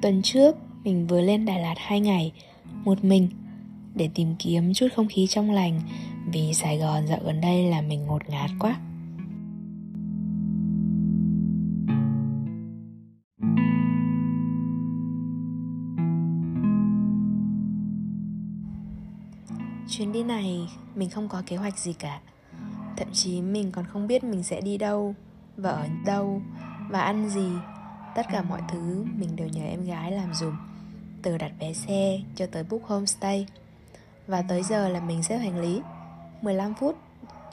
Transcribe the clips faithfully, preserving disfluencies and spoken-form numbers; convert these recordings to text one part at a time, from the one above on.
Tuần trước mình vừa lên Đà Lạt hai ngày một mình để tìm kiếm chút không khí trong lành, vì Sài Gòn dạo gần đây là mình ngột ngạt quá. Chuyến đi này mình không có kế hoạch gì cả. Thậm chí mình còn không biết mình sẽ đi đâu và ở đâu và ăn gì. Tất cả mọi thứ mình đều nhờ em gái làm giùm, từ đặt vé xe cho tới book homestay. Và tới giờ là mình xếp hành lý, mười lăm phút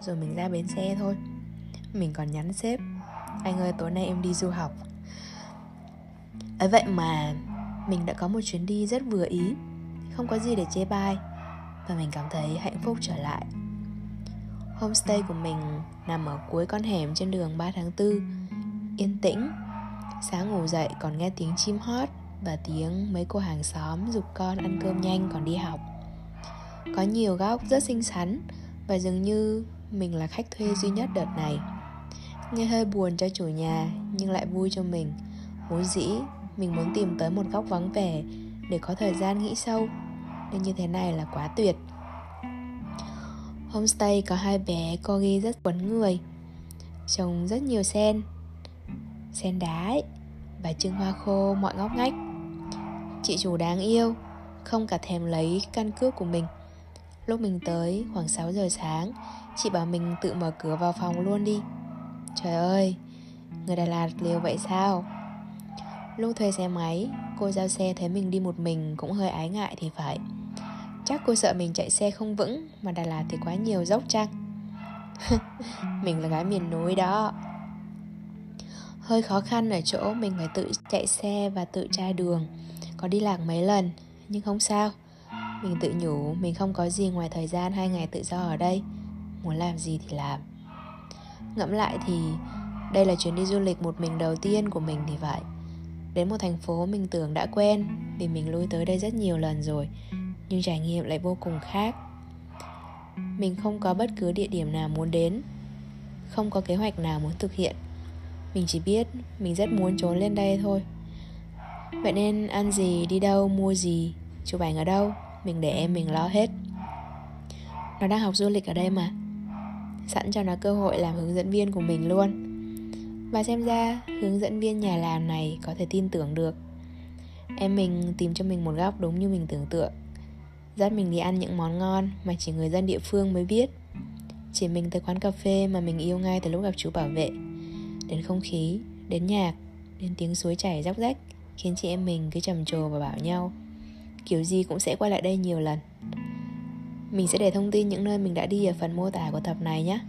rồi mình ra bến xe thôi. Mình còn nhắn sếp: anh ơi, tối nay em đi du học. Ấy vậy mà mình đã có một chuyến đi rất vừa ý, không có gì để chê bai, và mình cảm thấy hạnh phúc trở lại. Homestay của mình nằm ở cuối con hẻm trên đường ba tháng tư, yên tĩnh. Sáng ngủ dậy còn nghe tiếng chim hót và tiếng mấy cô hàng xóm giục con ăn cơm nhanh còn đi học. Có nhiều góc rất xinh xắn, và dường như mình là khách thuê duy nhất đợt này. Nghe hơi buồn cho chủ nhà nhưng lại vui cho mình. Vốn dĩ mình muốn tìm tới một góc vắng vẻ để có thời gian nghĩ sâu, nên như thế này là quá tuyệt. Homestay có hai bé corgi rất quấn người, trồng rất nhiều sen, sen đá ấy, và trưng hoa khô mọi ngóc ngách. Chị chủ đáng yêu, không cả thèm lấy căn cước của mình. Lúc mình tới khoảng sáu giờ sáng, chị bảo mình tự mở cửa vào phòng luôn đi. Trời ơi, người Đà Lạt liều vậy sao? Lúc thuê xe máy, cô giao xe thấy mình đi một mình cũng hơi ái ngại thì phải. Chắc cô sợ mình chạy xe không vững, mà Đà Lạt thì quá nhiều dốc chăng? Mình là gái miền núi đó. Hơi khó khăn ở chỗ mình phải tự chạy xe và tự tra đường. Có đi lạc mấy lần, nhưng không sao. Mình tự nhủ mình không có gì ngoài thời gian hai ngày tự do ở đây, muốn làm gì thì làm. Ngẫm lại thì đây là chuyến đi du lịch một mình đầu tiên của mình thì vậy. Đến một thành phố mình tưởng đã quen, vì mình lui tới đây rất nhiều lần rồi, nhưng trải nghiệm lại vô cùng khác. Mình không có bất cứ địa điểm nào muốn đến, không có kế hoạch nào muốn thực hiện. Mình chỉ biết mình rất muốn trốn lên đây thôi. Vậy nên ăn gì, đi đâu, mua gì, chụp ảnh ở đâu, mình để em mình lo hết. Nó đang học du lịch ở đây mà, sẵn cho nó cơ hội làm hướng dẫn viên của mình luôn. Và xem ra hướng dẫn viên nhà làm này có thể tin tưởng được. Em mình tìm cho mình một góc đúng như mình tưởng tượng, dắt mình đi ăn những món ngon mà chỉ người dân địa phương mới biết, chỉ mình tới quán cà phê mà mình yêu ngay từ lúc gặp chú bảo vệ, đến không khí, đến nhạc, đến tiếng suối chảy róc rách khiến chị em mình cứ trầm trồ và bảo nhau kiểu gì cũng sẽ quay lại đây nhiều lần. Mình sẽ để thông tin những nơi mình đã đi ở phần mô tả của tập này nhé,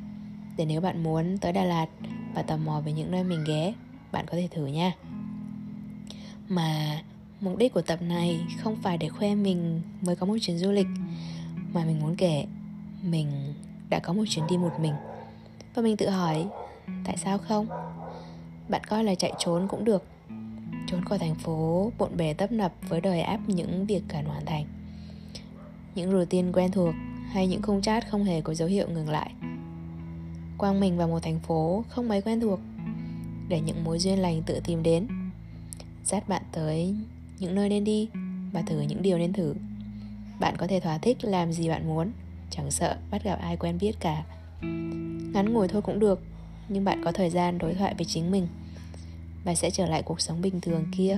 để nếu bạn muốn tới Đà Lạt và tò mò về những nơi mình ghé, bạn có thể thử nha. Mà mục đích của tập này không phải để khoe mình mới có một chuyến du lịch, mà mình muốn kể mình đã có một chuyến đi một mình. Và mình tự hỏi, tại sao không? Bạn coi là chạy trốn cũng được, trốn khỏi thành phố bộn bề tấp nập với đời áp những việc cần hoàn thành, những routine quen thuộc hay những khung chat không hề có dấu hiệu ngừng lại. Quang mình vào một thành phố không mấy quen thuộc, để những mối duyên lành tự tìm đến, dắt bạn tới những nơi nên đi và thử những điều nên thử. Bạn có thể thỏa thích làm gì bạn muốn, chẳng sợ bắt gặp ai quen biết cả. Ngắn ngủi thôi cũng được, nhưng bạn có thời gian đối thoại với chính mình, và sẽ trở lại cuộc sống bình thường kia,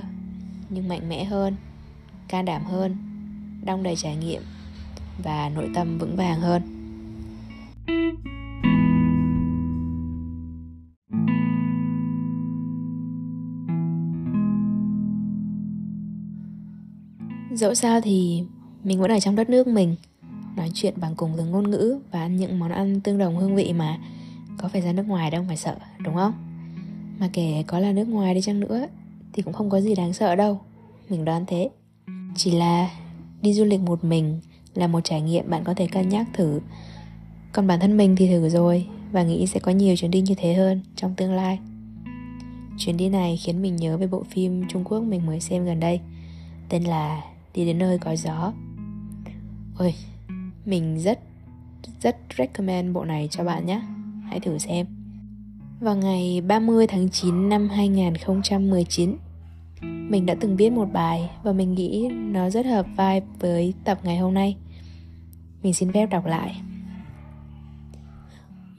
nhưng mạnh mẽ hơn, can đảm hơn, đong đầy trải nghiệm và nội tâm vững vàng hơn. Dẫu sao thì mình vẫn ở trong đất nước mình, nói chuyện bằng cùng từ ngôn ngữ và ăn những món ăn tương đồng hương vị mà. Có phải ra nước ngoài đâu mà sợ, đúng không? Mà kể có là nước ngoài đi chăng nữa thì cũng không có gì đáng sợ đâu, mình đoán thế. Chỉ là đi du lịch một mình là một trải nghiệm bạn có thể cân nhắc thử. Còn bản thân mình thì thử rồi, và nghĩ sẽ có nhiều chuyến đi như thế hơn trong tương lai. Chuyến đi này khiến mình nhớ về bộ phim Trung Quốc mình mới xem gần đây, tên là Đi đến nơi có gió. Ôi, mình rất rất recommend bộ này cho bạn nhé, hãy thử xem. Vào ngày ba mươi tháng chín năm hai không một chín, Mình đã từng viết một bài và mình nghĩ nó rất hợp vibe với tập ngày hôm nay. Mình xin phép đọc lại.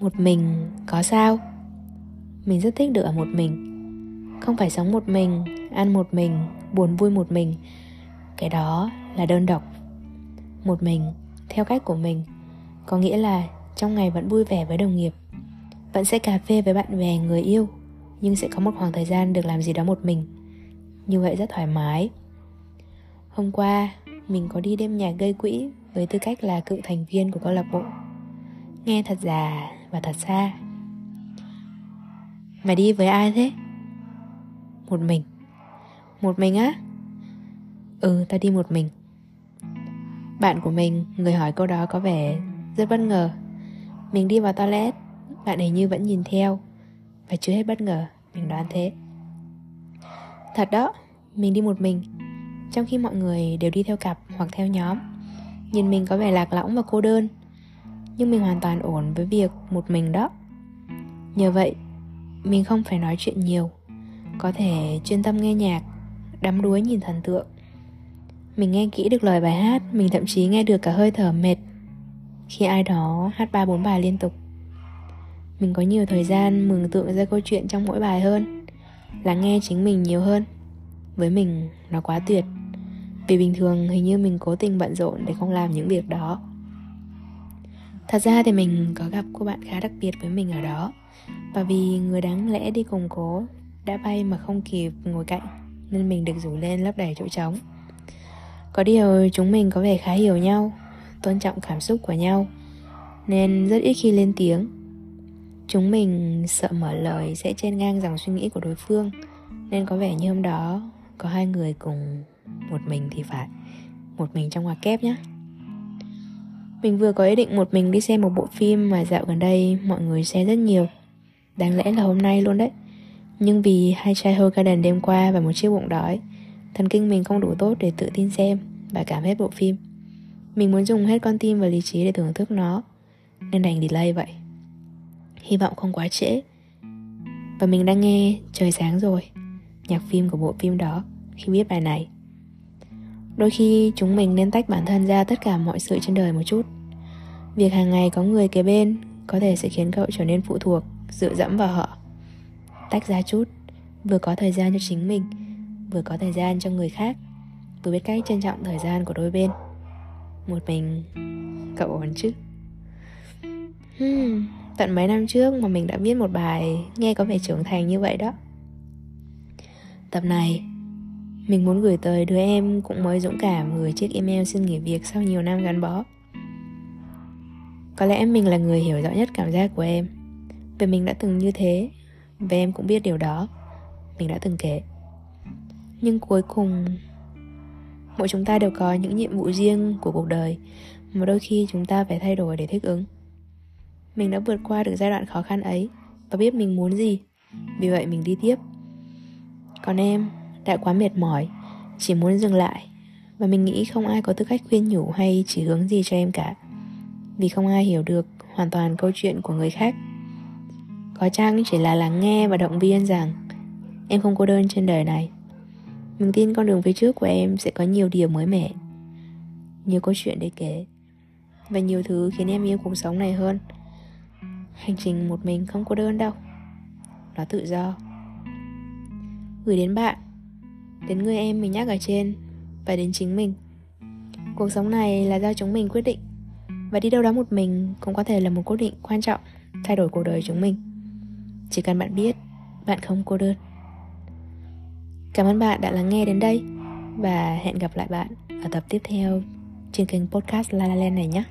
Một mình có sao? Mình rất thích được ở một mình. Không phải sống một mình, ăn một mình, buồn vui một mình. Cái đó là đơn độc. Một mình, theo cách của mình, có nghĩa là trong ngày vẫn vui vẻ với đồng nghiệp, vẫn sẽ cà phê với bạn bè, người yêu, nhưng sẽ có một khoảng thời gian được làm gì đó một mình. Như vậy rất thoải mái. Hôm qua, mình có đi đêm nhạc gây quỹ với tư cách là cựu thành viên của câu lạc bộ. Nghe thật già và thật xa. Mà đi với ai thế? Một mình. Một mình á? Ừ, ta đi một mình. Bạn của mình, người hỏi câu đó có vẻ rất bất ngờ. Mình đi vào toilet, bạn ấy như vẫn nhìn theo. Và chưa hết bất ngờ, mình đoán thế. Thật đó, mình đi một mình. Trong khi mọi người đều đi theo cặp hoặc theo nhóm. Nhìn mình có vẻ lạc lõng và cô đơn. Nhưng mình hoàn toàn ổn với việc một mình đó. Nhờ vậy, mình không phải nói chuyện nhiều. Có thể chuyên tâm nghe nhạc, đắm đuối nhìn thần tượng. Mình nghe kỹ được lời bài hát. Mình thậm chí nghe được cả hơi thở mệt khi ai đó hát ba bốn bài liên tục. Mình có nhiều thời gian mường tượng ra câu chuyện trong mỗi bài hơn, lắng nghe chính mình nhiều hơn. Với mình, nó quá tuyệt. Vì bình thường hình như mình cố tình bận rộn để không làm những việc đó. Thật ra thì mình có gặp cô bạn khá đặc biệt với mình ở đó. Và vì người đáng lẽ đi cùng cố đã bay mà không kịp ngồi cạnh, nên mình được rủ lên lấp đầy chỗ trống. Có điều chúng mình có vẻ khá hiểu nhau, tôn trọng cảm xúc của nhau, nên rất ít khi lên tiếng. Chúng mình sợ mở lời sẽ chen ngang dòng suy nghĩ của đối phương, nên có vẻ như hôm đó có hai người cùng một mình thì phải. Một mình trong ngoặc kép nhé. Mình vừa có ý định một mình đi xem một bộ phim mà dạo gần đây mọi người share rất nhiều. Đáng lẽ là hôm nay luôn đấy. Nhưng vì hai chai Hoi Garden đêm qua và một chiếc bụng đói, thần kinh mình không đủ tốt để tự tin xem và cảm hết bộ phim. Mình muốn dùng hết con tim và lý trí để thưởng thức nó, nên đành delay vậy. Hy vọng không quá trễ. Và mình đang nghe Trời Sáng Rồi, nhạc phim của bộ phim đó, khi biết bài này. Đôi khi chúng mình nên tách bản thân ra tất cả mọi sự trên đời một chút. Việc hàng ngày có người kế bên có thể sẽ khiến cậu trở nên phụ thuộc, dựa dẫm vào họ. Tách ra chút, vừa có thời gian cho chính mình, vừa có thời gian cho người khác, vừa biết cách trân trọng thời gian của đôi bên. Một mình, cậu ổn chứ? Hmm, tận mấy năm trước mà mình đã viết một bài nghe có vẻ trưởng thành như vậy đó. Tập này, mình muốn gửi tới đứa em cũng mới dũng cảm gửi chiếc email xin nghỉ việc sau nhiều năm gắn bó. Có lẽ mình là người hiểu rõ nhất cảm giác của em. Vì mình đã từng như thế, và em cũng biết điều đó. Mình đã từng kể. Nhưng cuối cùng, mỗi chúng ta đều có những nhiệm vụ riêng của cuộc đời mà đôi khi chúng ta phải thay đổi để thích ứng. Mình đã vượt qua được giai đoạn khó khăn ấy và biết mình muốn gì. Vì vậy mình đi tiếp. Còn em đã quá mệt mỏi, chỉ muốn dừng lại. Và mình nghĩ không ai có tư cách khuyên nhủ hay chỉ hướng gì cho em cả. Vì không ai hiểu được hoàn toàn câu chuyện của người khác. Có chăng chỉ là lắng nghe và động viên rằng em không cô đơn trên đời này. Mình tin con đường phía trước của em sẽ có nhiều điều mới mẻ, nhiều câu chuyện để kể, và nhiều thứ khiến em yêu cuộc sống này hơn. Hành trình một mình không cô đơn đâu. Nó tự do. Gửi đến bạn, đến người em mình nhắc ở trên, và đến chính mình. Cuộc sống này là do chúng mình quyết định. Và đi đâu đó một mình cũng có thể là một quyết định quan trọng thay đổi cuộc đời chúng mình. Chỉ cần bạn biết bạn không cô đơn. Cảm ơn bạn đã lắng nghe đến đây. Và hẹn gặp lại bạn ở tập tiếp theo trên kênh podcast La La Land này nhé.